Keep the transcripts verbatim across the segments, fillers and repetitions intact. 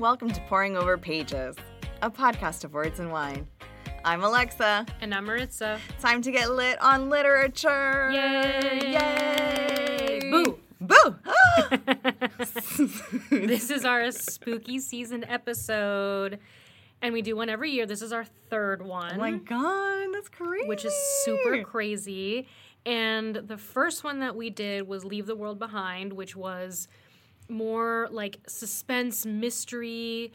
Welcome to Pouring Over Pages, a podcast of words and wine. I'm Alexa. And I'm Maritza. Time to get lit on literature. Yay! Yay! Boo! Boo! This is our spooky season episode. And we do one every year. This is our third one. Oh my God, that's crazy. Which is super crazy. And the first one that we did was Leave the World Behind, which was more like suspense, mystery,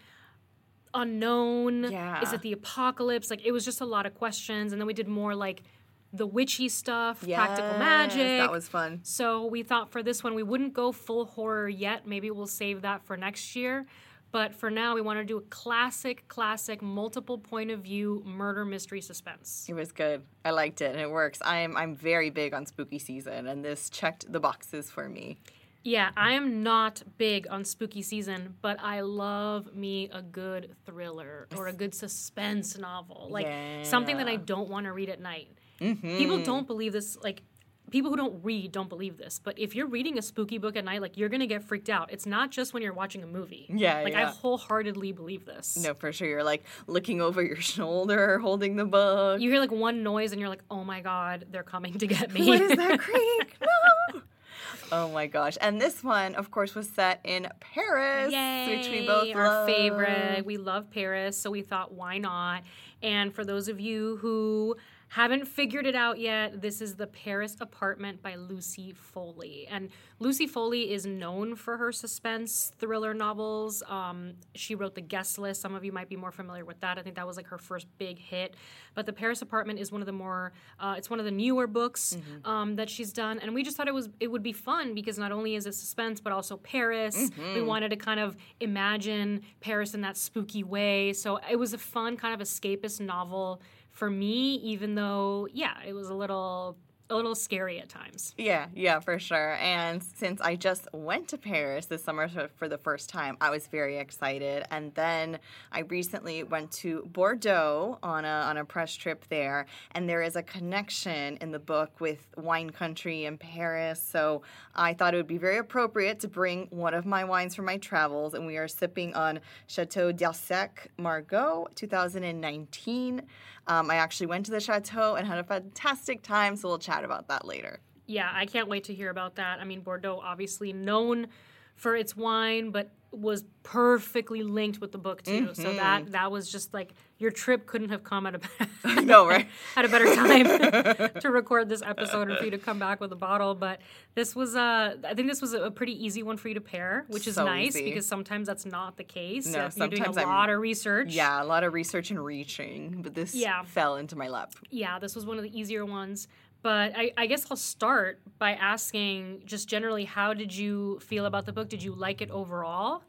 unknown. Yeah. Is it the apocalypse? Like, it was just a lot of questions. And then we did more like the witchy stuff, yes, Practical Magic. That was fun. So we thought for this one, we wouldn't go full horror yet. Maybe we'll save that for next year. But for now, we want to do a classic, classic, multiple point of view murder mystery suspense. It was good. I liked it, and it works. I'm I'm very big on spooky season, and this checked the boxes for me. Yeah, I am not big on spooky season, but I love me a good thriller or a good suspense novel, like yeah. something that I don't want to read at night. Mm-hmm. People don't believe this, like. People who don't read don't believe this, but if you're reading a spooky book at night, like, you're going to get freaked out. It's not just when you're watching a movie. Yeah, Like, yeah. I wholeheartedly believe this. No, for sure. You're, like, looking over your shoulder, holding the book. You hear, like, one noise, and you're like, oh, my God, they're coming to get me. What is that creak? No! Oh, my gosh. And this one, of course, was set in Paris, Yay, which we both our love. Our favorite. We love Paris, so we thought, why not? And for those of you who haven't figured it out yet, this is The Paris Apartment by Lucy Foley. And Lucy Foley is known for her suspense thriller novels. Um, she wrote The Guest List. Some of you might be more familiar with that. I think that was like her first big hit. But The Paris Apartment is one of the more, uh, it's one of the newer books mm-hmm. um, that she's done. And we just thought it was it would be fun because not only is it suspense, but also Paris. Mm-hmm. We wanted to kind of imagine Paris in that spooky way. So it was a fun kind of escapist novel for me, even though, yeah, it was a little a little scary at times. Yeah, yeah, for sure. And since I just went to Paris this summer for the first time, I was very excited. And then I recently went to Bordeaux on a on a press trip there, and there is a connection in the book with wine country and Paris. So I thought it would be very appropriate to bring one of my wines from my travels, and we are sipping on Chateau d'Arsac Margaux two thousand nineteen. Um, I actually went to the chateau and had a fantastic time, so we'll chat about that later. Yeah, I can't wait to hear about that. I mean, Bordeaux, obviously known for its wine, but was perfectly linked with the book, too. Mm-hmm. So that that was just like, your trip couldn't have come at a, no, right? at a better time to record this episode or for you to come back with a bottle. But this was, a, I think this was a pretty easy one for you to pair, which is so nice easy. Because sometimes that's not the case. No, You're doing a I'm, lot of research. Yeah, a lot of research and reaching. But this yeah. fell into my lap. Yeah, this was one of the easier ones. But I, I guess I'll start by asking just generally, how did you feel about the book? Did you like it overall?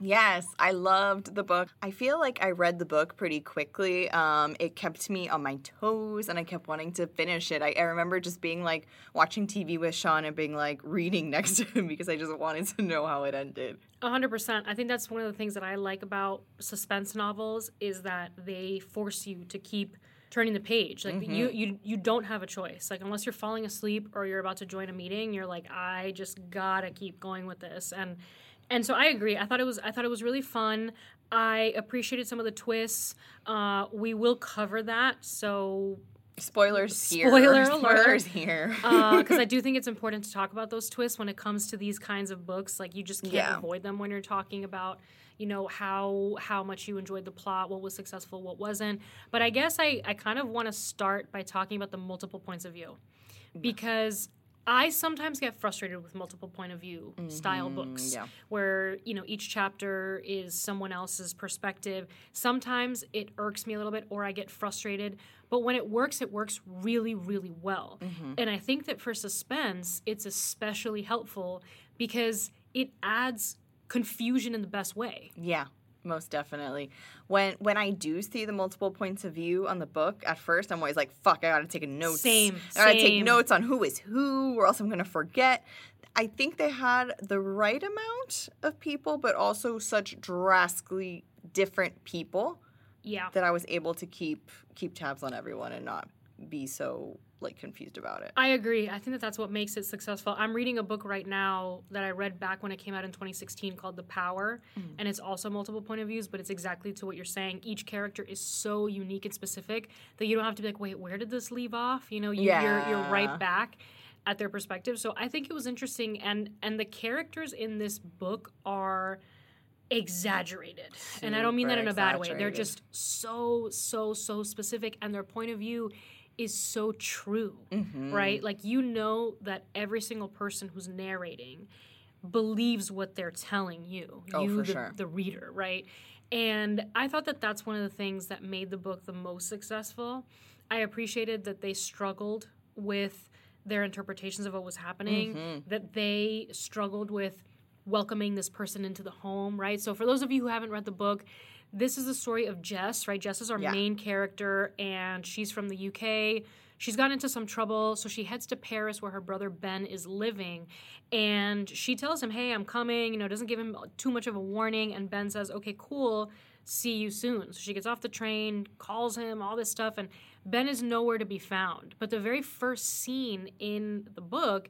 Yes, I loved the book. I feel like I read the book pretty quickly. Um, it kept me on my toes, and I kept wanting to finish it. I, I remember just being, like, watching T V with Sean and being, like, reading next to him because I just wanted to know how it ended. A hundred percent. I think that's one of the things that I like about suspense novels is that they force you to keep turning the page. Like, mm-hmm. you, you you don't have a choice. Like, unless you're falling asleep or you're about to join a meeting, you're like, I just gotta keep going with this. And And so I agree. I thought it was I thought it was really fun. I appreciated some of the twists. Uh, we will cover that. So spoilers here. Spoiler alert. Spoilers here. Because uh, I do think it's important to talk about those twists when it comes to these kinds of books. Like, you just can't yeah. avoid them when you're talking about, you know, how how much you enjoyed the plot, what was successful, what wasn't. But I guess I, I kind of want to start by talking about the multiple points of view. Because I sometimes get frustrated with multiple point of view mm-hmm. style books yeah. where, you know, each chapter is someone else's perspective. Sometimes it irks me a little bit or I get frustrated. But when it works, it works really, really well. Mm-hmm. And I think that for suspense, it's especially helpful because it adds confusion in the best way. Yeah. Most definitely. When when I do see the multiple points of view on the book, at first I'm always like, fuck, I gotta take notes. Same, I gotta same. take notes on who is who or else I'm gonna forget. I think they had the right amount of people, but also such drastically different people yeah. that I was able to keep keep tabs on everyone and not be so like confused about it. I agree. I think that that's what makes it successful. I'm reading a book right now that I read back when it came out in twenty sixteen called The Power, mm-hmm. and it's also multiple point of views, but it's exactly to what you're saying. Each character is so unique and specific that you don't have to be like, wait, where did this leave off? You know, you, yeah. you're, you're right back at their perspective. So I think it was interesting, and and the characters in this book are exaggerated. Super and I don't mean that in a bad way. They're just so, so, so specific, and their point of view is so true, mm-hmm. right? Like, you know that every single person who's narrating believes what they're telling you, oh, you, for the, sure. the reader, right? And I thought that that's one of the things that made the book the most successful. I appreciated that they struggled with their interpretations of what was happening, mm-hmm. that they struggled with welcoming this person into the home, right? So for those of you who haven't read the book, this is the story of Jess, right? Jess is our yeah. main character, and she's from the U K. She's gotten into some trouble, so she heads to Paris where her brother Ben is living, and she tells him, hey, I'm coming, you know, doesn't give him too much of a warning, and Ben says, okay, cool, see you soon. So she gets off the train, calls him, all this stuff, and Ben is nowhere to be found. But the very first scene in the book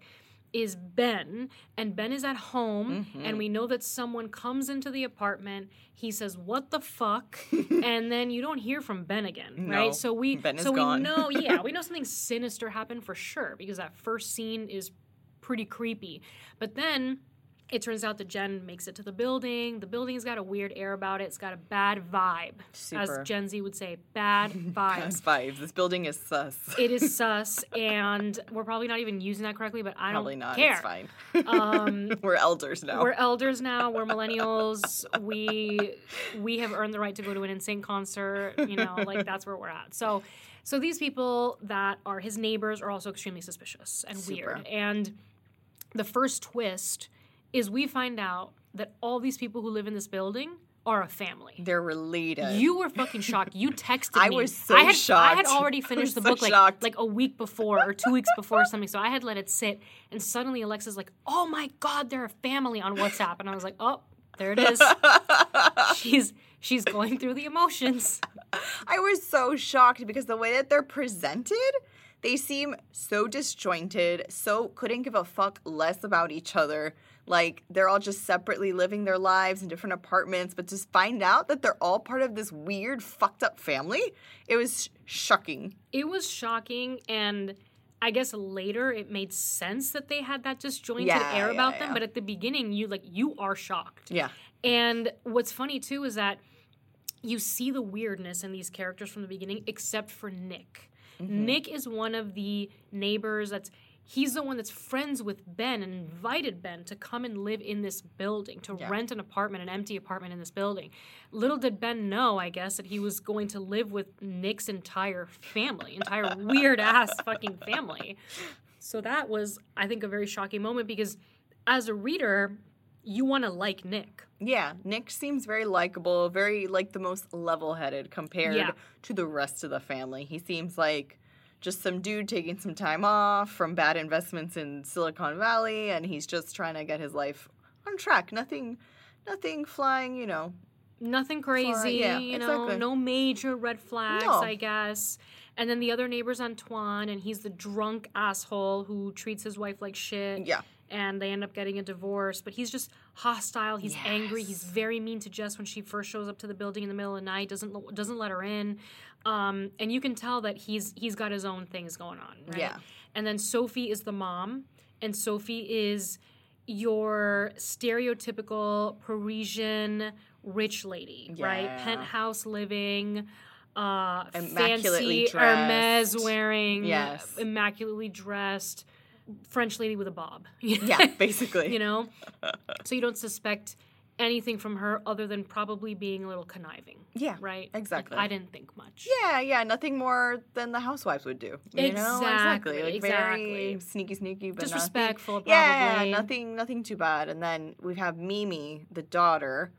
is Ben, and Ben is at home, mm-hmm. and we know that someone comes into the apartment, he says, what the fuck, and then you don't hear from Ben again, right? No, so we, Ben is so gone. we know, yeah, we know something sinister happened for sure, because that first scene is pretty creepy. But then it turns out that Jen makes it to the building. The building's got a weird air about it. It's got a bad vibe, Super. as Gen Z would say. Bad vibes. Bad vibes. This building is sus. It is sus, and we're probably not even using that correctly, but I probably don't not. care. Probably not. It's fine. Um, we're elders now. We're elders now. We're millennials. we we have earned the right to go to an N Sync concert. You know, like, that's where we're at. So, so these people that are his neighbors are also extremely suspicious and Super. weird. And the first twist is we find out that all these people who live in this building are a family. They're related. You were fucking shocked. You texted I me. I was so I had, shocked. I had already finished the so book like, like a week before or two weeks before or something, so I had let it sit, and suddenly Alexa's like, oh my God, they're a family on WhatsApp. And I was like, oh, there it is. She's she's going through the emotions. I was so shocked because the way that they're presented, they seem so disjointed, so couldn't give a fuck less about each other. Like, they're all just separately living their lives in different apartments, but just find out that they're all part of this weird, fucked up family. It was shocking. It was shocking, and I guess later it made sense that they had that disjointed yeah, air yeah, about yeah. them, but at the beginning, you like you are shocked. Yeah. And what's funny, too, is that you see the weirdness in these characters from the beginning, except for Nick. Mm-hmm. Nick is one of the neighbors that's... He's the one that's friends with Ben and invited Ben to come and live in this building, to yeah. rent an apartment, an empty apartment in this building. Little did Ben know, I guess, that he was going to live with Nick's entire family, entire weird-ass fucking family. So that was, I think, a very shocking moment because as a reader, you want to like Nick. Yeah, Nick seems very likable, very, like, the most level-headed compared yeah. to the rest of the family. He seems like... just some dude taking some time off from bad investments in Silicon Valley, and he's just trying to get his life on track. Nothing, nothing flying, you know. Nothing crazy, fly, yeah, you exactly. know, no major red flags, no. I guess. And then the other neighbor's Antoine, and he's the drunk asshole who treats his wife like shit. Yeah. And they end up getting a divorce. But he's just hostile. He's yes. angry. He's very mean to Jess when she first shows up to the building in the middle of the night. Doesn't doesn't let her in. Um, and you can tell that he's he's got his own things going on, right? Yeah. And then Sophie is the mom. And Sophie is your stereotypical Parisian rich lady, yeah. right? Penthouse living. Uh, immaculately fancy dressed. Hermes wearing. Yes. Immaculately dressed. French lady with a bob. Yeah, basically. You know? So you don't suspect anything from her other than probably being a little conniving. Yeah. Right? Exactly. Like, I didn't think much. Yeah, yeah. Nothing more than the housewives would do. You exactly. know? Exactly. Like, exactly. Very sneaky, sneaky, but disrespectful, nothing, probably. Yeah, nothing, nothing too bad. And then we have Mimi, the daughter,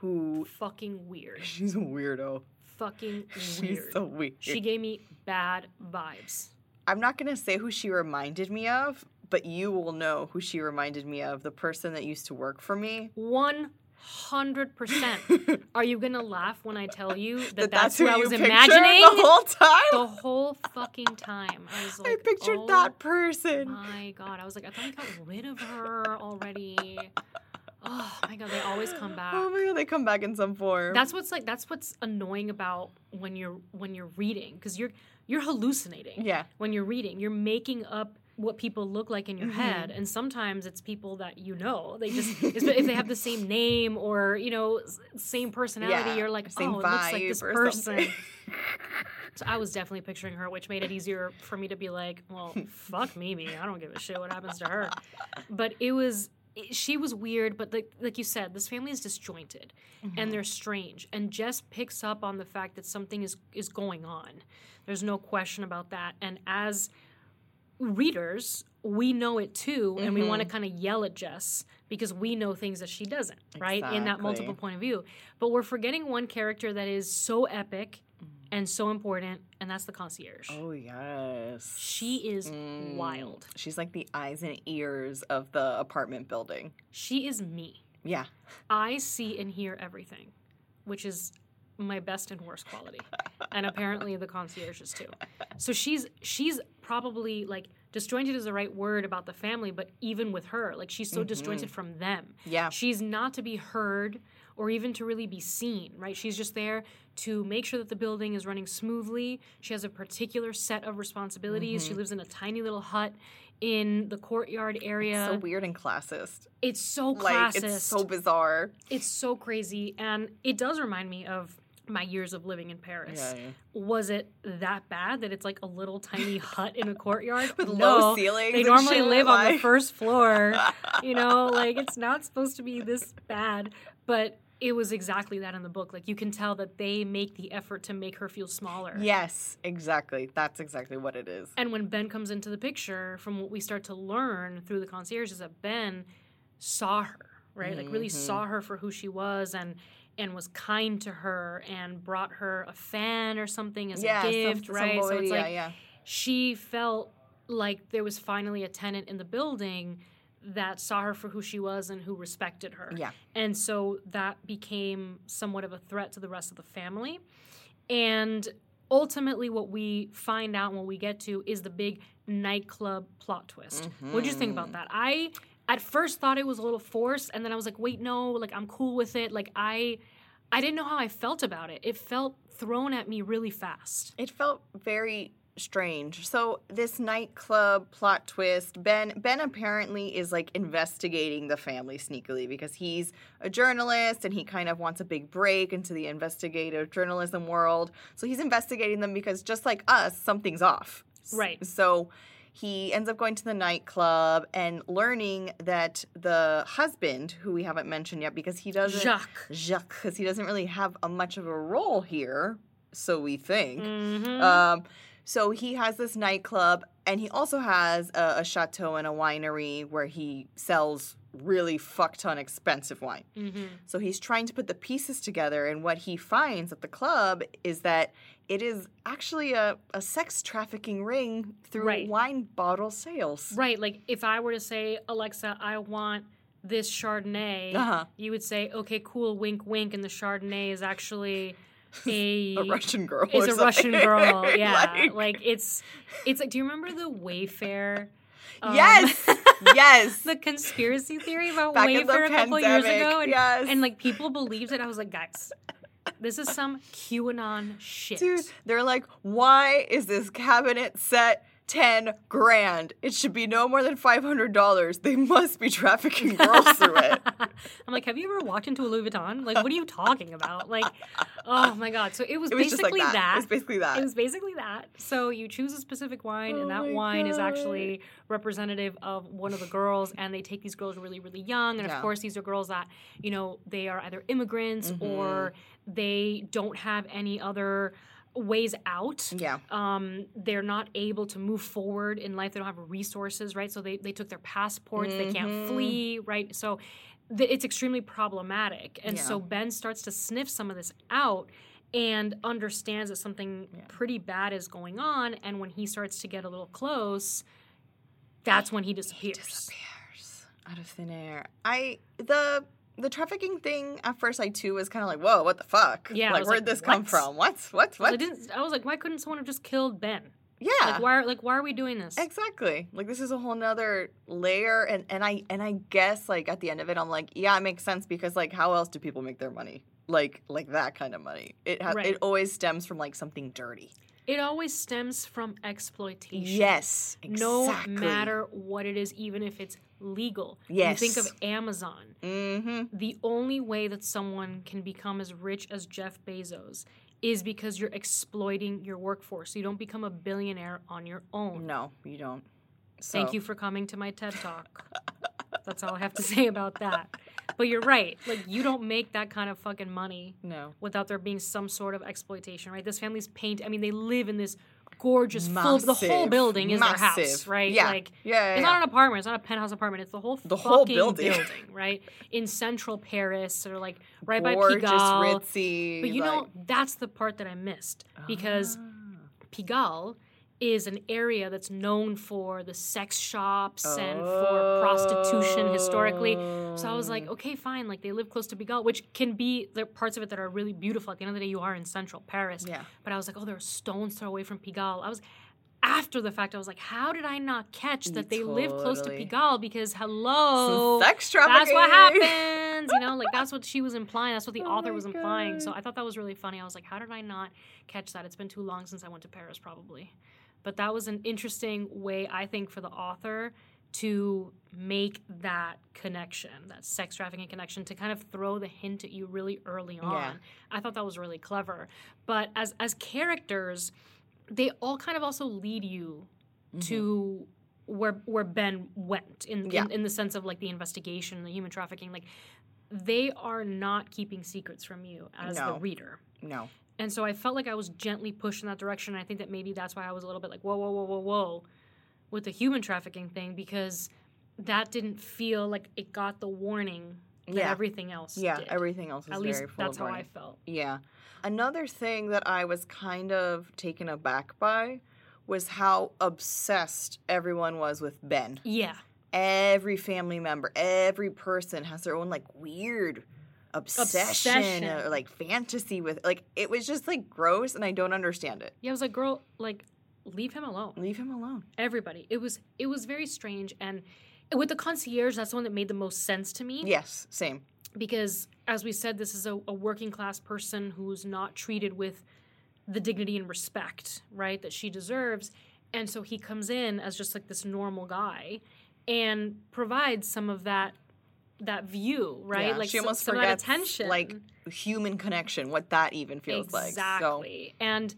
who... Fucking weird. She's a weirdo. Fucking weird. She's so weird. She gave me bad vibes. I'm not going to say who she reminded me of, but you will know who she reminded me of, the person that used to work for me. one hundred percent one hundred percent. Are you going to laugh when I tell you that, that that's, that's who I was imagining? The whole time? The whole fucking time. I was like, I pictured oh, that person. My God. I was like, I thought I got rid of her already. Oh, my God. They always come back. Oh, my God. They come back in some form. That's what's like. That's what's annoying about when you're when you're reading, because you're you're hallucinating. Yeah. When you're reading, you're making up what people look like in your mm-hmm. head, and sometimes it's people that you know. They just if they have the same name or you know same personality, yeah, you're like, same oh, it looks like this person. So I was definitely picturing her, which made it easier for me to be like, well, fuck Mimi, I don't give a shit what happens to her. But it was it, she was weird, but like like you said, this family is disjointed mm-hmm. and they're strange, and Jess picks up on the fact that something is is going on. There's no question about that, and as readers, we know it too, and mm-hmm. we want to kind of yell at Jess because we know things that she doesn't, right? Exactly. In that multiple point of view. But we're forgetting one character that is so epic mm. and so important, and that's the concierge. Oh, yes. She is mm. wild. She's like the eyes and ears of the apartment building. She is me. Yeah. I see and hear everything, which is my best and worst quality. And apparently the concierge is too. So she's she's probably like disjointed is the right word about the family, but even with her, like she's so mm-hmm. disjointed from them. Yeah. She's not to be heard or even to really be seen, right? She's just there to make sure that the building is running smoothly. She has a particular set of responsibilities. Mm-hmm. She lives in a tiny little hut in the courtyard area. It's so weird and classist. It's so classist. Like, it's so bizarre. It's so crazy. And it does remind me of my years of living in Paris. Yeah, yeah. Was it that bad that it's like a little tiny hut in a courtyard with no, low ceilings? They normally live on life. The first floor. You know, like it's not supposed to be this bad, but it was exactly that in the book. Like you can tell that they make the effort to make her feel smaller. Yes, exactly. That's exactly what it is. And when Ben comes into the picture, from what we start to learn through the concierge is that Ben saw her, right? Mm-hmm. Like really saw her for who she was and And was kind to her and brought her a fan or something as yeah, a gift, some, right? Somebody, so it's like yeah, yeah. she felt like there was finally a tenant in the building that saw her for who she was and who respected her. Yeah. And so that became somewhat of a threat to the rest of the family. And ultimately what we find out and what we get to is the big nightclub plot twist. Mm-hmm. What did you think about that? I... At first thought it was a little forced, and then I was like, wait, no, like, I'm cool with it. Like, I I didn't know how I felt about it. It felt thrown at me really fast. It felt very strange. So this nightclub plot twist, Ben Ben apparently is, like, investigating the family sneakily because he's a journalist, and he kind of wants a big break into the investigative journalism world. So he's investigating them because, just like us, something's off. Right. So he ends up going to the nightclub and learning that the husband, who we haven't mentioned yet because he doesn't... Jacques. Jacques, because he doesn't really have a much of a role here, so we think. Mm-hmm. Um, so he has this nightclub, and he also has a, a chateau and a winery where he sells really fuck-ton expensive wine. Mm-hmm. So he's trying to put the pieces together, and what he finds at the club is that it is actually a, a sex trafficking ring through right. wine bottle sales. Right. Like, if I were to say, Alexa, I want this Chardonnay, uh-huh. you would say, okay, cool, wink, wink, and the Chardonnay is actually... A, a Russian girl is a something. Russian girl, yeah. like, like it's it's like, do you remember the Wayfair? Um, yes, yes. The conspiracy theory about Back Wayfair a couple pandemic. Years ago, and, yes. and like people believed it. I was like, guys, this is some QAnon shit. Dude, they're like, why is this cabinet set ten grand? It should be no more than five hundred dollars. They must be trafficking girls through it. I'm like, have you ever walked into a Louis Vuitton? Like, what are you talking about? Like, oh my God. So it was, it was basically like that. that. It was basically that. It was basically that. So you choose a specific wine, oh and that wine God. Is actually representative of one of the girls, and they take these girls really, really young. And yeah. of course, these are girls that, you know, they are either immigrants mm-hmm. or they don't have any other ways out. Yeah. Um, they're not able to move forward in life. They don't have resources, right? So they, they took their passports. Mm-hmm. They can't flee, right? So th- it's extremely problematic. And yeah. so Ben starts to sniff some of this out and understands that something yeah. pretty bad is going on. And when he starts to get a little close, that's when he disappears. He disappears out of thin air. I, the the trafficking thing at first I too was kind of like, whoa, what the fuck? Yeah, like where'd like, this what? come from? What? What? What? I didn't. I was like, why couldn't someone have just killed Ben? Yeah. Like why? Are, like why are we doing this? Exactly. Like this is a whole nother layer, and and I and I guess like at the end of it, I'm like, yeah, it makes sense because like how else do people make their money? Like like that kind of money. It ha- right. it always stems from like something dirty. It always stems from exploitation. Yes, exactly. No matter what it is, even if it's legal. Yes. You think of Amazon. Mm-hmm. The only way that someone can become as rich as Jeff Bezos is because you're exploiting your workforce. You don't become a billionaire on your own. No, you don't. So. Thank you for coming to my TED Talk. That's all I have to say about that. But you're right. Like, you don't make that kind of fucking money no. without there being some sort of exploitation, right? This family's paint. I mean, they live in this gorgeous, massive, full. The whole building is massive. Their house, right? Yeah. Like, yeah, yeah, yeah. It's not an apartment. It's not a penthouse apartment. It's the whole the fucking whole building. building, right? In central Paris or, like, right gorgeous, by Pigalle. Gorgeous, ritzy. But, you like... know, that's the part that I missed because ah. Pigalle is an area that's known for the sex shops oh. and for prostitution historically. So I was like, okay, fine. Like, they live close to Pigalle, which can be the parts of it that are really beautiful. At the end of the day, you are in central Paris. Yeah. But I was like, oh, they're stone's throw away from Pigalle. I was, after the fact, I was like, how did I not catch that they totally. live close to Pigalle? Because, hello, some sex trafficking. That's what happens. You know, like, that's what she was implying. That's what the oh author was God. implying. So I thought that was really funny. I was like, how did I not catch that? It's been too long since I went to Paris, probably. But that was an interesting way, I think, for the author to make that connection, that sex trafficking connection, to kind of throw the hint at you really early on. Yeah. I thought that was really clever. But as as characters, they all kind of also lead you mm-hmm. to where where Ben went in, yeah. in in the sense of like the investigation, the human trafficking. Like they are not keeping secrets from you as no. the reader. No. And so I felt like I was gently pushed in that direction. And I think that maybe that's why I was a little bit like, whoa, whoa, whoa, whoa, whoa, with the human trafficking thing, because that didn't feel like it got the warning that yeah. everything else yeah, did. Yeah, everything else was very full of warning. At least that's how I felt. Yeah. Another thing that I was kind of taken aback by was how obsessed everyone was with Ben. Yeah. Every family member, every person has their own, like, weird... Obsession, obsession or like fantasy with like it was just like gross and I don't understand it. Yeah, I was like, girl, like leave him alone. Leave him alone. Everybody. It was it was very strange, and with the concierge, that's the one that made the most sense to me. Yes, same. Because as we said, this is a, a working class person who's not treated with the dignity and respect, right, that she deserves. And so he comes in as just like this normal guy and provides some of that that view, right? Yeah, like she almost some, forgets some of that attention. Like human connection, what that even feels exactly. like. Exactly. So. And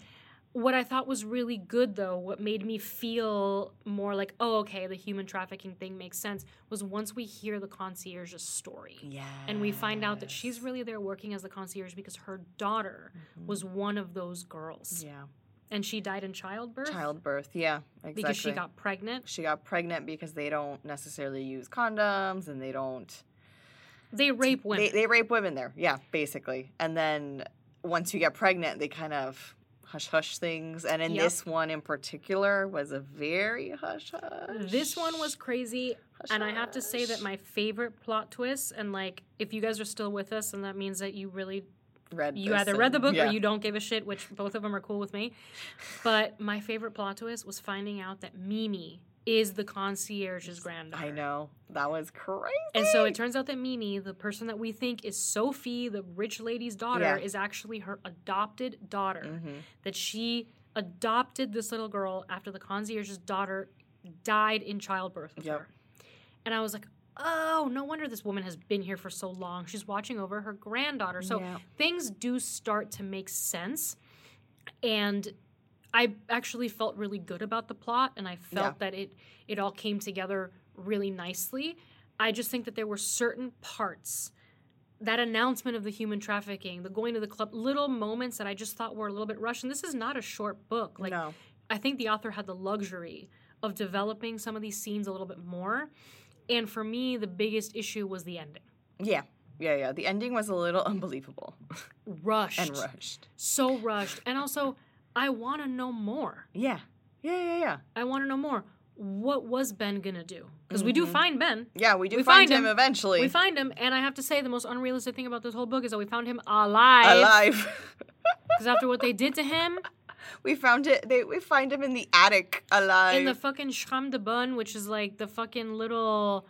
what I thought was really good, though, what made me feel more like, oh, okay, the human trafficking thing makes sense, was once we hear the concierge's story. Yeah. And we find out that she's really there working as the concierge because her daughter mm-hmm. was one of those girls. Yeah. And she died in childbirth? Childbirth, yeah, exactly. Because she got pregnant? She got pregnant because they don't necessarily use condoms and they don't... They rape women. They, they rape women there, yeah, basically. And then once you get pregnant, they kind of hush-hush things. And in yep. this one in particular was a very hush-hush. This one was crazy. Hush, and hush. I have to say that my favorite plot twist, and, like, if you guys are still with us, and that means that you really... Read you either and, read the book yeah. or you don't give a shit, which both of them are cool with me. But my favorite plot twist was finding out that Mimi is the concierge's granddaughter. I know. That was crazy. And so it turns out that Mimi, the person that we think is Sophie, the rich lady's daughter, yeah. is actually her adopted daughter. Mm-hmm. That she adopted this little girl after the concierge's daughter died in childbirth with yep. her. And I was like, oh, no wonder this woman has been here for so long. She's watching over her granddaughter. So yeah. things do start to make sense. And I actually felt really good about the plot, and I felt yeah. that it, it all came together really nicely. I just think that there were certain parts, that announcement of the human trafficking, the going to the club, little moments that I just thought were a little bit rushed. And this is not a short book. Like no. I think the author had the luxury of developing some of these scenes a little bit more. And for me, the biggest issue was the ending. Yeah. Yeah, yeah. The ending was a little unbelievable. Rushed. And rushed. So rushed. And also, I want to know more. Yeah. Yeah, yeah, yeah. I want to know more. what was Ben going to do? Because mm-hmm. we do find Ben. Yeah, we do we find, find him, him eventually. We find him. And I have to say, the most unrealistic thing about this whole book is that we found him alive. Alive. Because after what they did to him... We found it. They we find him in the attic alive. In the fucking chambre de bonne, which is like the fucking little,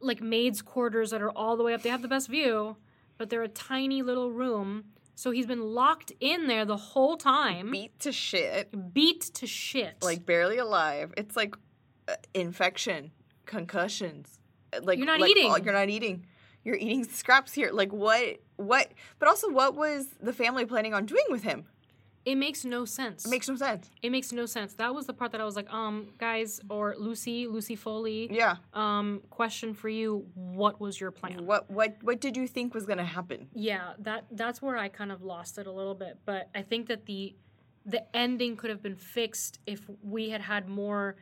like, maid's quarters that are all the way up. They have the best view, but they're a tiny little room. So he's been locked in there the whole time. Beat to shit. Beat to shit. Like, barely alive. It's like uh, infection, concussions. Like you're not like, eating. All, you're not eating. You're eating scraps here. Like, what? What? But also, what was the family planning on doing with him? It makes no sense. It makes no sense. It makes no sense. That was the part that I was like, um, guys, or Lucy, Lucy Foley. Yeah. Um, question for you: what was your plan? What what what did you think was gonna happen? Yeah, that that's where I kind of lost it a little bit. But I think that the the ending could have been fixed if we had had more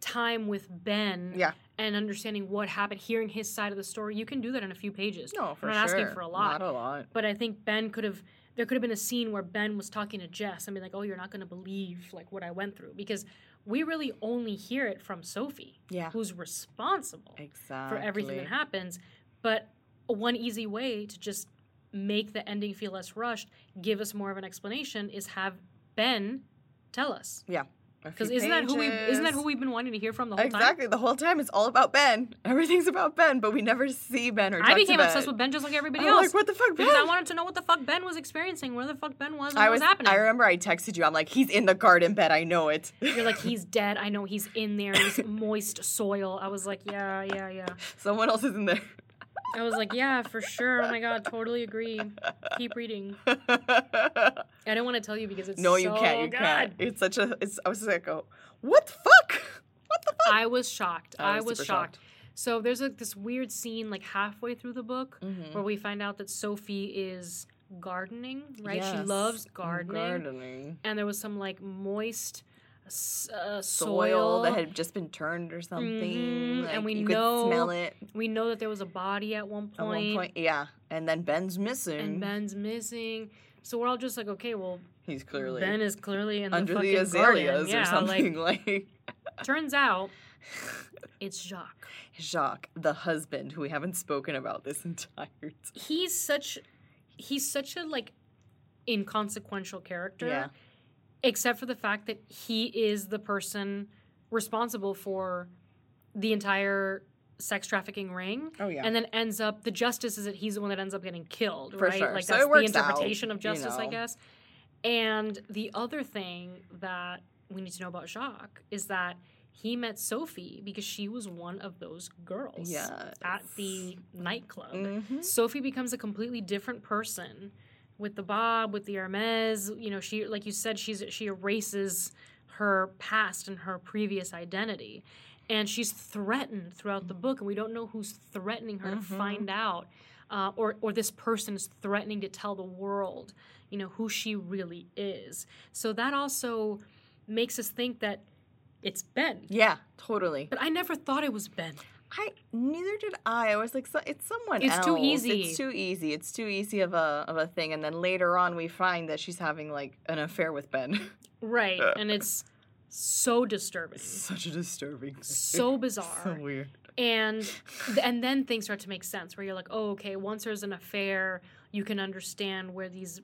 time with Ben. Yeah. And understanding what happened, hearing his side of the story. You can do that in a few pages. No, for sure. I'm not asking for a lot. Not a lot. But I think Ben could have. There could have been a scene where Ben was talking to Jess and be like, oh, you're not going to believe, like, what I went through. Because we really only hear it from Sophie, yeah. who's responsible exactly. for everything that happens. But one easy way to just make the ending feel less rushed, give us more of an explanation, is have Ben tell us. Yeah. Because isn't that who we isn't that who we've been wanting to hear from the whole exactly. time? Exactly. The whole time it's all about Ben. Everything's about Ben, but we never see Ben or talk to Ben. I became obsessed with Ben just like everybody I'm else. Like, what the fuck, Ben? Because I wanted to know what the fuck Ben was experiencing, where the fuck Ben was, and I what was, was happening. I remember I texted you. I'm like, he's in the garden bed. I know it. You're like, he's dead. I know he's in there. He's moist soil. I was like, yeah, yeah, yeah. Someone else is in there. I was like, yeah, for sure. Oh, my God. Totally agree. Keep reading. I don't want to tell you because it's no, so you can't. You God. Can't. It's such a... It's, I was like, oh, what the fuck? What the fuck? I was shocked. I, I was shocked. shocked. So there's like this weird scene like halfway through the book mm-hmm. where we find out that Sophie is gardening, right? Yes. She loves gardening. Gardening. And there was some like moist... Uh, soil. soil that had just been turned or something, mm-hmm. like, and we you know could smell it. We know that there was a body at one point. At one point, yeah, and then Ben's missing. And Ben's missing, so we're all just like, okay, well, he's clearly Ben is clearly in under the, fucking the azaleas yeah, or something. Like, like. Turns out, it's Jacques. Jacques, the husband, who we haven't spoken about this entire time. He's such, he's such a like, inconsequential character. Yeah. Except for the fact that he is the person responsible for the entire sex trafficking ring. Oh, yeah. And then ends up, the justice is that he's the one that ends up getting killed, for right? Sure. Like, so that's it works the interpretation out, of justice, you know. I guess. And the other thing that we need to know about Jacques is that he met Sophie because she was one of those girls yes. at the nightclub. Mm-hmm. Sophie becomes a completely different person. With the Bob, with the Hermes, you know, she, like you said, she's she erases her past and her previous identity. And she's threatened throughout the book, and we don't know who's threatening her mm-hmm. to find out. Uh, or, or this person is threatening to tell the world, you know, who she really is. So that also makes us think that it's Ben. Yeah, totally. But I never thought it was Ben. I neither did I. I was like, so, it's someone it's else. It's too easy. It's too easy. It's too easy of a of a thing. And then later on, we find that she's having like an affair with Ben. Right, and it's so disturbing. Such a disturbing thing. So bizarre. So weird. And and then things start to make sense. Where you're like, oh, okay. Once there's an affair, you can understand where these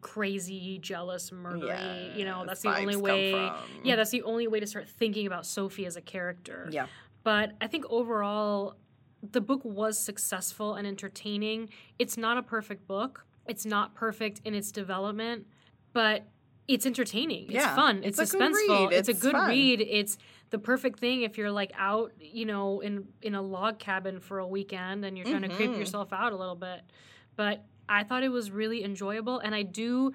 crazy, jealous, murdery. Yeah, you know, that's the only way. From. Yeah, that's the only way to start thinking about Sophie as a character. Yeah. But I think overall, the book was successful and entertaining. It's not a perfect book. It's not perfect in its development, but it's entertaining. It's yeah. fun. It's, it's suspenseful. It's, it's a good fun. read. It's the perfect thing if you're like out, you know, in in a log cabin for a weekend and you're trying mm-hmm. to creep yourself out a little bit. But I thought it was really enjoyable, and I do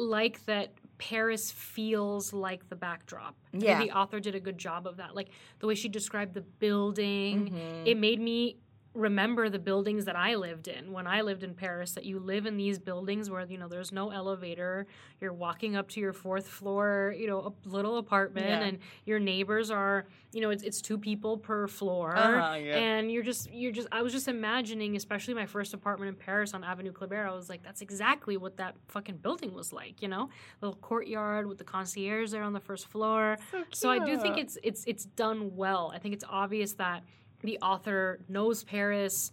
like that Paris feels like the backdrop. Yeah. The author did a good job of that. Like, the way she described the building, mm-hmm. it made me remember the buildings that I lived in when I lived in Paris, that you live in these buildings where, you know, there's no elevator, you're walking up to your fourth floor, you know, a little apartment, yeah. and your neighbors are, you know, it's it's two people per floor, uh-huh, yeah. and you're just, you're just, I was just imagining, especially my first apartment in Paris on Avenue Kléber, I was like, that's exactly what that fucking building was like, you know, the little courtyard with the concierge there on the first floor, so, so I do think it's, it's, it's done well. I think it's obvious that the author knows Paris,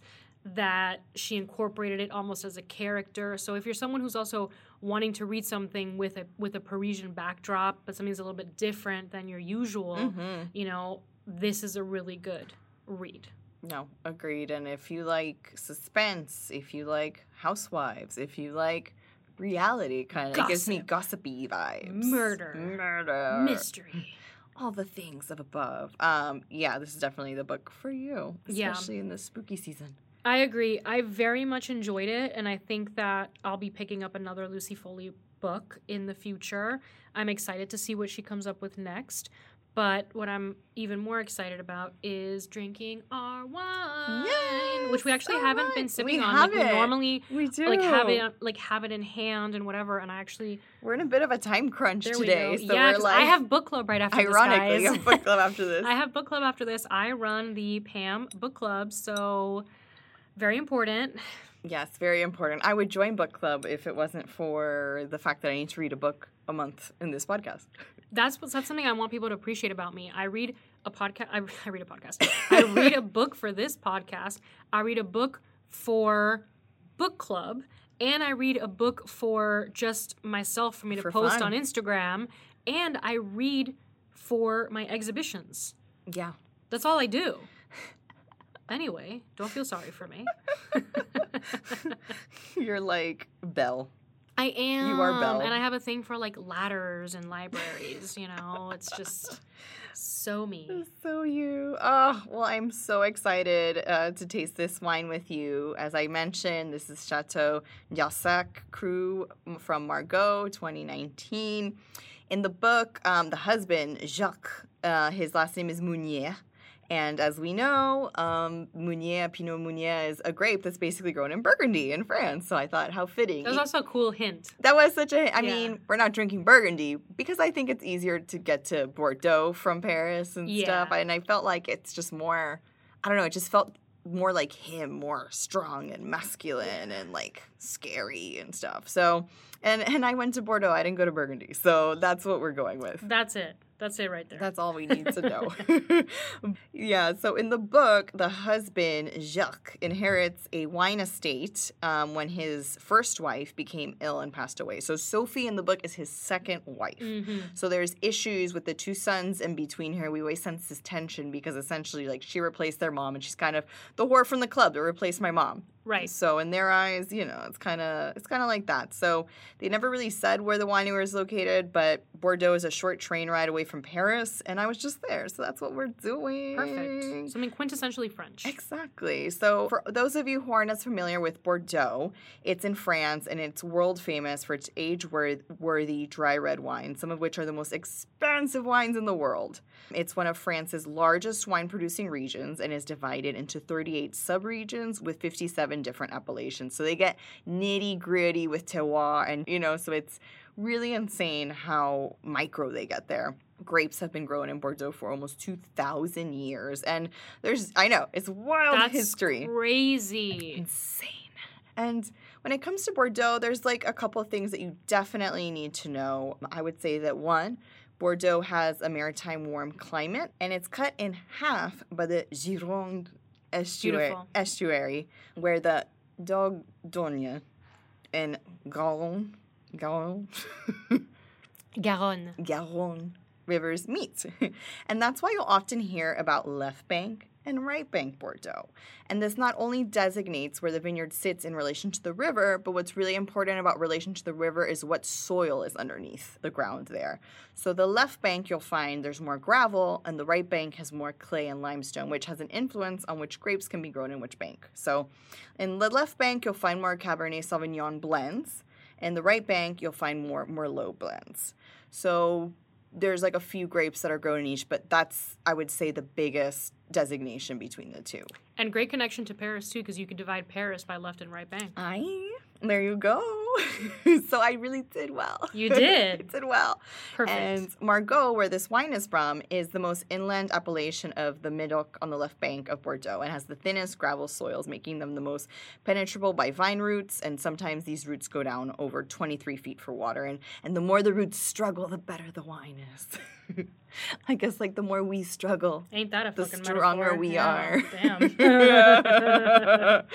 that she incorporated it almost as a character. So if you're someone who's also wanting to read something with a with a Parisian backdrop, but something's a little bit different than your usual, mm-hmm. you know, this is a really good read. No, agreed. And if you like suspense, if you like housewives, if you like reality, kind of, it gives me gossipy vibes. Murder. Murder. Mystery. All the things of above. Um, yeah, this is definitely the book for you, especially yeah. in the spooky season. I agree. I very much enjoyed it, and I think that I'll be picking up another Lucy Foley book in the future. I'm excited to see what she comes up with next, but what I'm even more excited about is drinking our wine, yes, which we actually haven't right. been sipping we on. Have like, it. We normally we do. Like, have it, like have it in hand and whatever, and I actually... We're in a bit of a time crunch there today. We go. So yeah, we're like, I have book club right after ironically, this, Ironically, I have book club after this. I have book club after this. I run the Pam book club, so very important. Yes, very important. I would join book club if it wasn't for the fact that I need to read a book a month in this podcast. That's that's something I want people to appreciate about me. I read a podcast. I, I read a podcast. I read a book for this podcast. I read a book for book club. And I read a book for just myself for me to for post fun. On Instagram. And I read for my exhibitions. Yeah. That's all I do. Anyway, don't feel sorry for me. You're like Belle. I am. You are Belle. And I have a thing for, like, ladders and libraries, you know. It's just so me. So you. Oh, well, I'm so excited uh, to taste this wine with you. As I mentioned, this is Chateau d'Arsac Cru from Margaux, twenty nineteen. In the book, um, the husband, Jacques, uh, his last name is Meunier. And as we know, um, Meunier, Pinot Meunier is a grape that's basically grown in Burgundy in France. So I thought, how fitting. That was also a cool hint. That was such a hint. I yeah. mean, we're not drinking Burgundy because I think it's easier to get to Bordeaux from Paris and yeah. stuff. And I felt like it's just more, I don't know, it just felt more like him, more strong and masculine and, like, scary and stuff. So, and, and I went to Bordeaux. I didn't go to Burgundy. So that's what we're going with. That's it. That's it right there. That's all we need to know. Yeah, so in the book, the husband, Jacques, inherits a wine estate um, when his first wife became ill and passed away. So Sophie in the book is his second wife. Mm-hmm. So there's issues with the two sons in between here. We always sense this tension because essentially, like, she replaced their mom, and she's kind of the whore from the club that replaced my mom. Right. So in their eyes, you know, it's kind of it's kind of like that. So they never really said where the winery was located, but Bordeaux is a short train ride away from Paris, and I was just there. So that's what we're doing. Perfect. Something quintessentially French. Exactly. So for those of you who aren't as familiar with Bordeaux, it's in France, and it's world famous for its age-worthy dry red wines, some of which are the most expensive wines in the world. It's one of France's largest wine-producing regions and is divided into thirty-eight subregions with fifty-seven different appellations. So they get nitty gritty with terroir, and you know, so it's really insane how micro they get there. Grapes have been grown in Bordeaux for almost two thousand years, and there's, I know, it's wild. That's history. Crazy. Insane. And when it comes to Bordeaux, there's like a couple of things that you definitely need to know. I would say that one, Bordeaux has a maritime warm climate, and it's cut in half by the Gironde Estuary, estuary, where the Dordogne and Garonne, Garonne, Garonne, Garonne rivers meet, and that's why you'll often hear about left bank and right bank Bordeaux. And this not only designates where the vineyard sits in relation to the river, but what's really important about relation to the river is what soil is underneath the ground there. So the left bank, you'll find there's more gravel, and the right bank has more clay and limestone, which has an influence on which grapes can be grown in which bank. So in the left bank, you'll find more Cabernet Sauvignon blends, and the right bank, you'll find more Merlot blends. So there's like a few grapes that are grown in each, but that's, I would say, the biggest designation between the two. And great connection to Paris, too, because you could divide Paris by left and right bank. Aye. There you go. So I really did well. You did. I did well. Perfect. And Margaux, where this wine is from, is the most inland appellation of the Médoc on the left bank of Bordeaux and has the thinnest gravel soils, making them the most penetrable by vine roots. And sometimes these roots go down over twenty-three feet for water. And, and the more the roots struggle, the better the wine is. I guess, like, the more we struggle, ain't that a the fucking stronger metaphor? We yeah, are. Damn.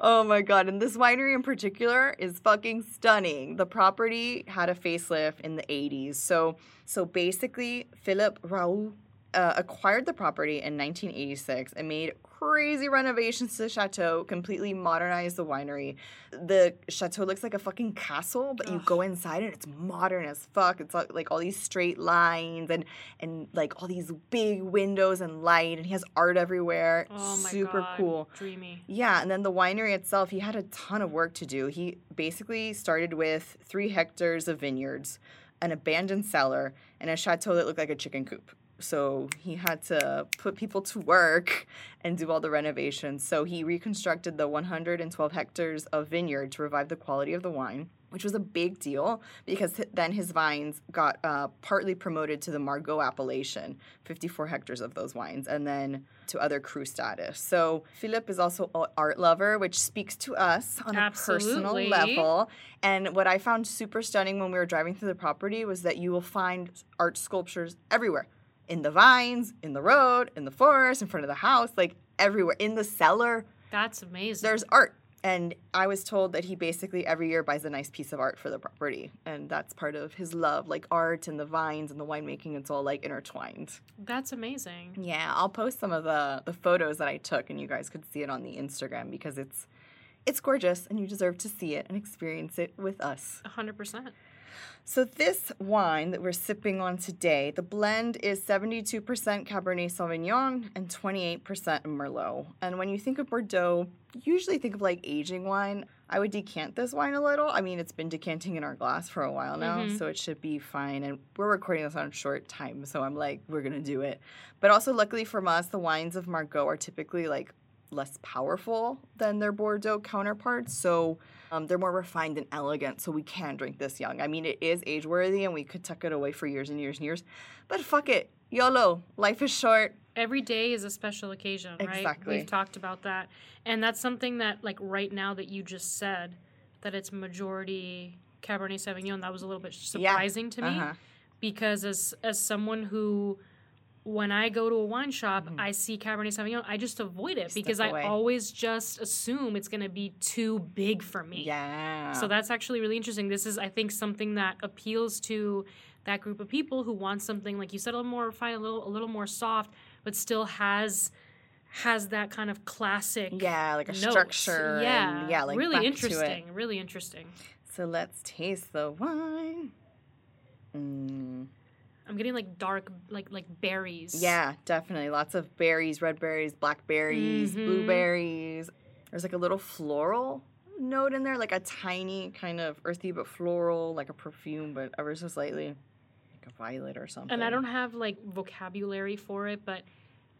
Oh, my God. And this winery in particular is fucking stunning. The property had a facelift in the eighties. So, so basically, Philippe Raoult uh, acquired the property in nineteen eighty-six and made crazy renovations to the chateau, completely modernized the winery. The chateau looks like a fucking castle, but Ugh. You go inside and it's modern as fuck. It's like, like all these straight lines and and like all these big windows and light, and he has art everywhere. Oh my Super God. Cool. Dreamy. Yeah, and then the winery itself, he had a ton of work to do. He basically started with three hectares of vineyards, an abandoned cellar, and a chateau that looked like a chicken coop. So he had to put people to work and do all the renovations. So he reconstructed the one hundred twelve hectares of vineyard to revive the quality of the wine, which was a big deal because then his vines got uh, partly promoted to the Margaux appellation, fifty-four hectares of those wines, and then to other cru status. So Philippe is also an art lover, which speaks to us on Absolutely. A personal level. And what I found super stunning when we were driving through the property was that you will find art sculptures everywhere. In the vines, in the road, in the forest, in front of the house, like everywhere. In the cellar. That's amazing. There's art. And I was told that he basically every year buys a nice piece of art for the property. And that's part of his love, like art and the vines and the winemaking. It's all like intertwined. That's amazing. Yeah. I'll post some of the, the photos that I took and you guys could see it on the Instagram because it's it's gorgeous and you deserve to see it and experience it with us. one hundred percent. So this wine that we're sipping on today, the blend is seventy-two percent Cabernet Sauvignon and twenty-eight percent Merlot. And when you think of Bordeaux, you usually think of like aging wine. I would decant this wine a little. I mean, it's been decanting in our glass for a while now, mm-hmm. so it should be fine. And we're recording this on short time, so I'm like, we're going to do it. But also luckily from us, the wines of Margaux are typically like less powerful than their Bordeaux counterparts, so um, they're more refined and elegant, so we can drink this young. I mean, it is age-worthy, and we could tuck it away for years and years and years, but fuck it. YOLO. Life is short. Every day is a special occasion, right? Exactly. We've talked about that, and that's something that, like, right now that you just said, that it's majority Cabernet Sauvignon, that was a little bit surprising yeah. to me, uh-huh. because as as someone who... When I go to a wine shop, mm-hmm. I see Cabernet Sauvignon. I just avoid it because Step I away. Always just assume it's going to be too big for me. Yeah. So that's actually really interesting. This is, I think, something that appeals to that group of people who want something, like you said, a little more refined, a little, a little more soft, but still has has that kind of classic Yeah, like a note. Structure. Yeah. And, yeah like really interesting. Really interesting. So let's taste the wine. Mm. I'm getting, like, dark, like, like berries. Yeah, definitely. Lots of berries, red berries, blackberries, mm-hmm. blueberries. There's, like, a little floral note in there, like a tiny kind of earthy but floral, like a perfume, but ever so slightly like a violet or something. And I don't have, like, vocabulary for it, but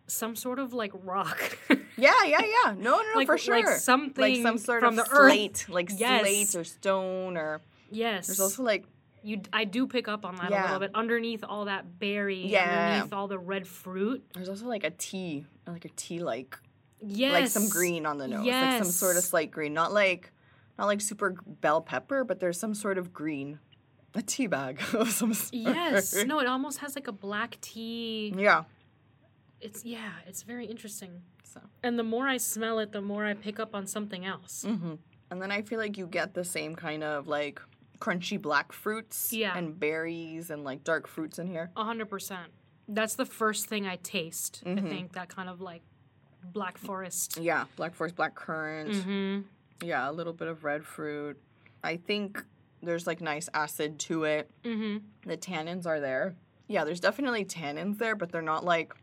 some sort of, like, rock. yeah, yeah, yeah. No, no, no, like, for sure. Like something like some sort from of the slate, earth. Like yes. slate or stone or... Yes. There's also, like... You, I do pick up on that yeah. a little bit. Underneath all that berry, yeah. underneath all the red fruit. There's also like a tea, like a tea-like. Yes. Like some green on the nose. Yes. Like some sort of slight green. Not like, not like super bell pepper, but there's some sort of green. A tea bag of some sort. Yes. No, it almost has like a black tea. Yeah. It's, yeah, it's very interesting. So. And the more I smell it, the more I pick up on something else. Mm-hmm. And then I feel like you get the same kind of like... crunchy black fruits yeah. and berries and, like, dark fruits in here. A hundred percent. That's the first thing I taste, mm-hmm. I think, that kind of, like, black forest. Yeah, black forest, black currant. Mm-hmm. Yeah, a little bit of red fruit. I think there's, like, nice acid to it. Mm-hmm. The tannins are there. Yeah, there's definitely tannins there, but they're not, like...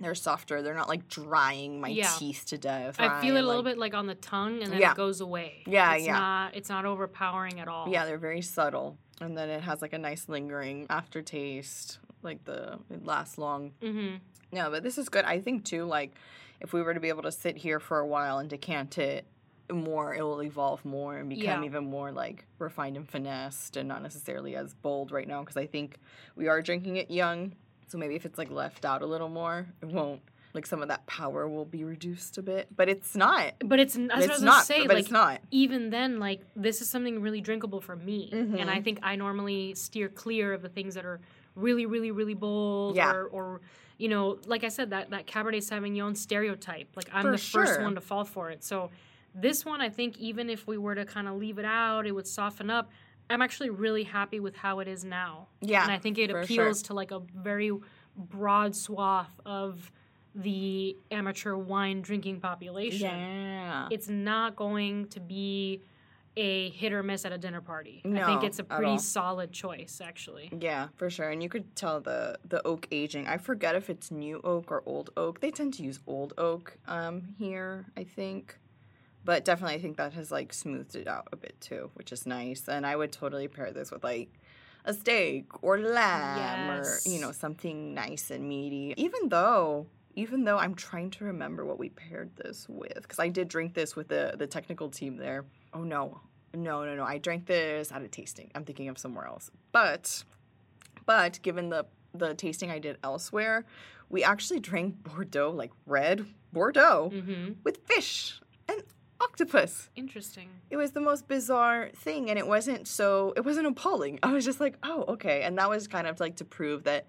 They're softer. They're not, like, drying my yeah. teeth to death. I feel it like, a little bit, like, on the tongue, and then yeah. it goes away. Yeah, it's yeah. Not, it's not overpowering at all. Yeah, they're very subtle. And then it has, like, a nice lingering aftertaste. like the it lasts long. Mm-hmm. No, but this is good. I think too, like if we were to be able to sit here for a while and decant it more, it will evolve more and become yeah. even more like refined and finessed and not necessarily as bold right now, because I think we are drinking it young. So maybe if it's like left out a little more, it won't. Like, some of that power will be reduced a bit. But it's not. But it's, that's it's what I was not. Gonna say, but like, it's not. Even then, like, this is something really drinkable for me. Mm-hmm. And I think I normally steer clear of the things that are really, really, really bold. Yeah. Or, or, you know, like I said, that, that Cabernet Sauvignon stereotype. Like, I'm for the sure. first one to fall for it. So this one, I think, even if we were to kind of leave it out, it would soften up. I'm actually really happy with how it is now. Yeah. And I think it appeals sure. to, like, a very broad swath of the amateur wine drinking population. Yeah. It's not going to be a hit or miss at a dinner party. No, I think it's a pretty solid choice, actually. Yeah, for sure. And you could tell the, the oak aging. I forget if it's new oak or old oak. They tend to use old oak um, here, I think. But definitely I think that has, like, smoothed it out a bit, too, which is nice. And I would totally pair this with, like, a steak or lamb yes. or, you know, something nice and meaty. Even though... Even though I'm trying to remember what we paired this with. Because I did drink this with the, the technical team there. Oh, no. No, no, no. I drank this at a tasting. I'm thinking of somewhere else. But but given the, the tasting I did elsewhere, we actually drank Bordeaux, like red Bordeaux, mm-hmm. with fish and octopus. Interesting. It was the most bizarre thing. And it wasn't so, it wasn't appalling. I was just like, oh, okay. And that was kind of like to prove that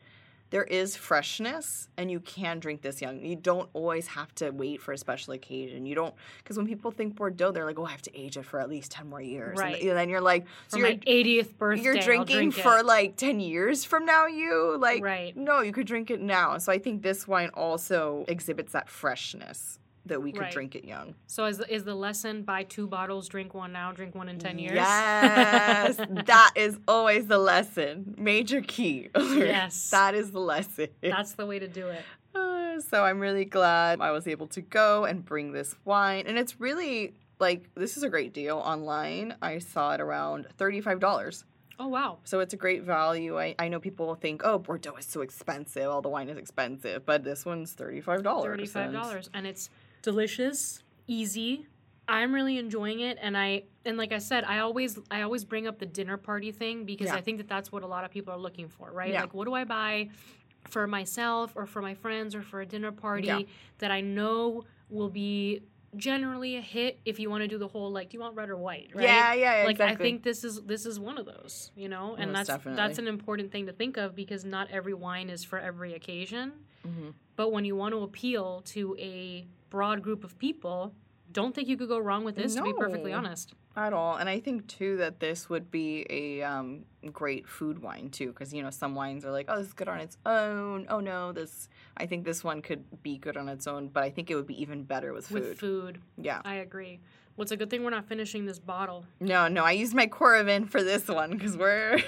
there is freshness, and you can drink this young. You don't always have to wait for a special occasion. You don't, because when people think Bordeaux, they're like, oh, I have to age it for at least ten more years. Right. And then you're like, so for you're, my eightieth birthday, you're drinking drink for it. Like ten years from now, you? Like, right. No, you could drink it now. So I think this wine also exhibits that freshness that we could right. drink it young. So is, is the lesson, buy two bottles, drink one now, drink one in ten years? Yes. That is always the lesson. Major key. Yes. That is the lesson. That's the way to do it. Uh, so I'm really glad I was able to go and bring this wine. And it's really, like, this is a great deal online. I saw it around thirty-five dollars. Oh, wow. So it's a great value. I, I know people think, oh, Bordeaux is so expensive. All the wine is expensive. But this one's thirty-five dollars. thirty-five dollars. And it's delicious, easy. I'm really enjoying it, and I and like I said, I always I always bring up the dinner party thing because yeah. I think that that's what a lot of people are looking for, right? Yeah. Like, what do I buy for myself or for my friends or for a dinner party yeah. that I know will be generally a hit? If you want to do the whole, like, do you want red or white, right? Yeah, yeah, yeah. Like, exactly. I think this is this is one of those, you know, and Most that's definitely. That's an important thing to think of because not every wine is for every occasion, mm-hmm. but when you want to appeal to a broad group of people, don't think you could go wrong with this, no, to be perfectly honest. At all. And I think, too, that this would be a um, great food wine, too, because, you know, some wines are like, oh, this is good on its own. Oh, no, this, I think this one could be good on its own, but I think it would be even better with food. With food. Yeah. I agree. Well, it's a good thing we're not finishing this bottle. No, no, I used my Coravin for this one because we're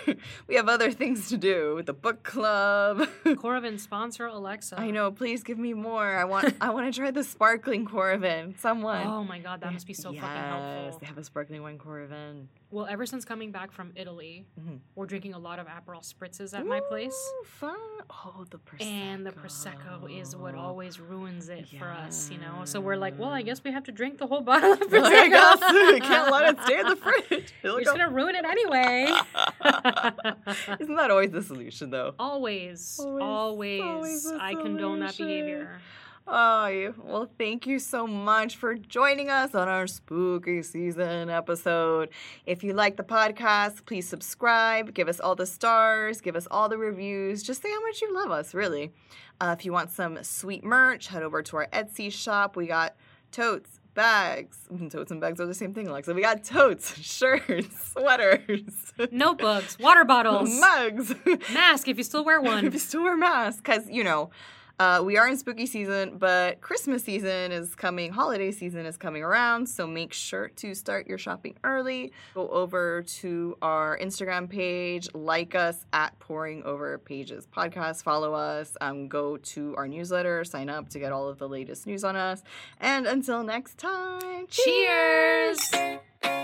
we have other things to do with the book club. Coravin, sponsor Alexa. I know. Please give me more. I want I want to try the sparkling Coravin. Someone. Oh my God, that must be so yes, fucking helpful. They have a sparkling wine Coravin. Well, ever since coming back from Italy, mm-hmm. we're drinking a lot of Aperol spritzes at Ooh, my place. Fun. Oh, the Prosecco. And the Prosecco is what always ruins it yeah. for us, you know? So we're like, well, I guess we have to drink the whole bottle of Prosecco. I guess. We can't let it stay in the fridge. You're just going to ruin it anyway. Isn't that always the solution, though? Always. Always. Always. always I condone that behavior. Oh, well, thank you so much for joining us on our spooky season episode. If you like the podcast, please subscribe, give us all the stars, give us all the reviews. Just say how much you love us, really. Uh, if you want some sweet merch, head over to our Etsy shop. We got totes, bags. Totes and bags are the same thing, Alexa. We got totes, shirts, sweaters. Notebooks, water bottles. Mugs. Mask, if you still wear one. If you still wear a mask, because, you know... Uh, we are in spooky season, but Christmas season is coming, holiday season is coming around, so make sure to start your shopping early. Go over to our Instagram page, like us at Pouring Over Pages Podcast, follow us, um, go to our newsletter, sign up to get all of the latest news on us, and until next time, cheers! cheers!